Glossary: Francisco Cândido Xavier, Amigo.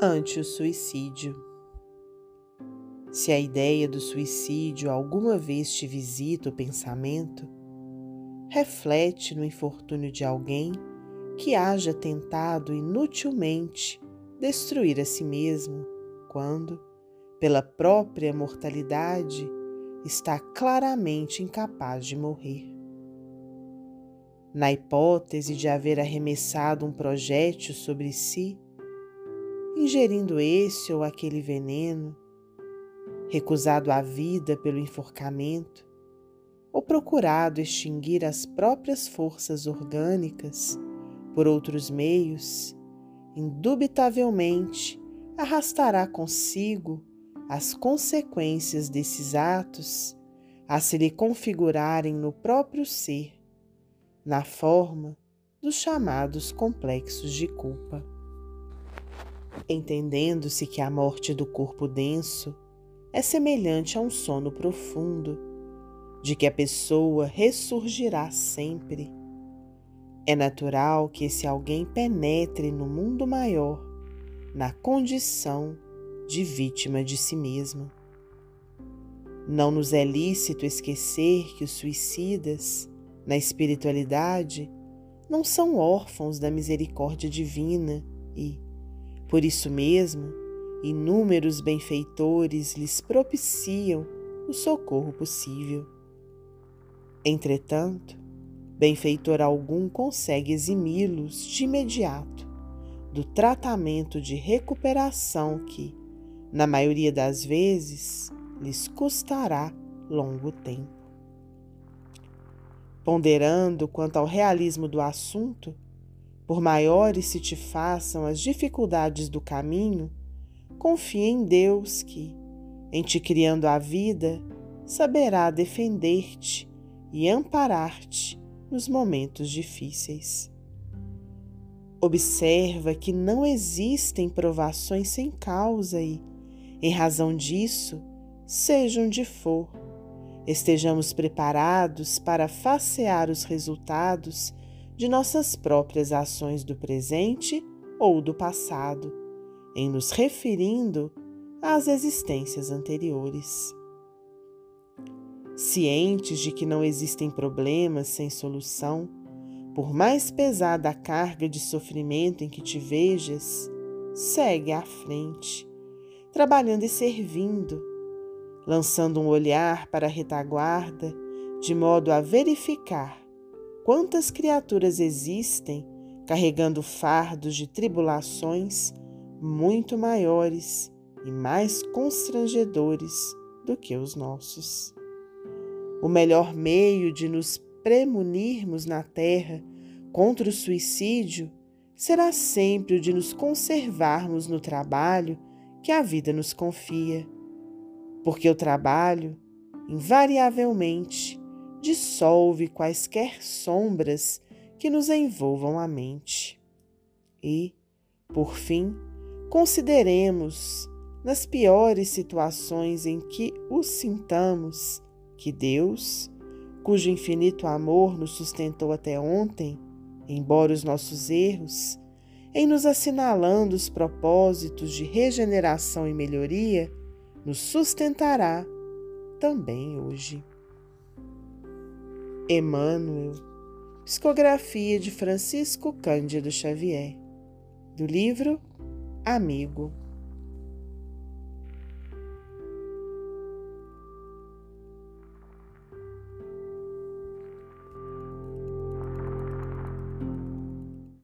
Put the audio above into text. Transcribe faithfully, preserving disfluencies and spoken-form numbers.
ante o suicídio. Se a ideia do suicídio alguma vez te visita o pensamento, reflete no infortúnio de alguém que haja tentado inutilmente destruir a si mesmo, quando, pela própria mortalidade, está claramente incapaz de morrer. Na hipótese de haver arremessado um projétil sobre si, ingerindo esse ou aquele veneno, recusado a vida pelo enforcamento, ou procurado extinguir as próprias forças orgânicas por outros meios, indubitavelmente arrastará consigo as consequências desses atos a se lhe configurarem no próprio ser, na forma dos chamados complexos de culpa. Entendendo-se que a morte do corpo denso é semelhante a um sono profundo, de que a pessoa ressurgirá sempre, é natural que esse alguém penetre no mundo maior, na condição de vítima de si mesmo. Não nos é lícito esquecer que os suicidas, na espiritualidade, não são órfãos da misericórdia divina e, por isso mesmo, inúmeros benfeitores lhes propiciam o socorro possível. Entretanto, benfeitor algum consegue eximi-los de imediato do tratamento de recuperação que, na maioria das vezes, lhes custará longo tempo. Ponderando quanto ao realismo do assunto, por maiores se te façam as dificuldades do caminho, confia em Deus que, em te criando a vida, saberá defender-te e amparar-te nos momentos difíceis. Observa que não existem provações sem causa e, em razão disso, seja onde for, estejamos preparados para facear os resultados de nossas próprias ações do presente ou do passado, em nos referindo às existências anteriores. Cientes de que não existem problemas sem solução, por mais pesada a carga de sofrimento em que te vejas, segue à frente, trabalhando e servindo, lançando um olhar para a retaguarda, de modo a verificar quantas criaturas existem carregando fardos de tribulações muito maiores e mais constrangedores do que os nossos. O melhor meio de nos premunirmos na terra contra o suicídio será sempre o de nos conservarmos no trabalho que a vida nos confia, porque o trabalho, invariavelmente, dissolve quaisquer sombras que nos envolvam a mente. E, por fim, consideremos, nas piores situações em que o sintamos, que Deus, cujo infinito amor nos sustentou até ontem, embora os nossos erros, em nos assinalando os propósitos de regeneração e melhoria, nos sustentará também hoje. Emmanuel, psicografia de Francisco Cândido Xavier, do livro Amigo.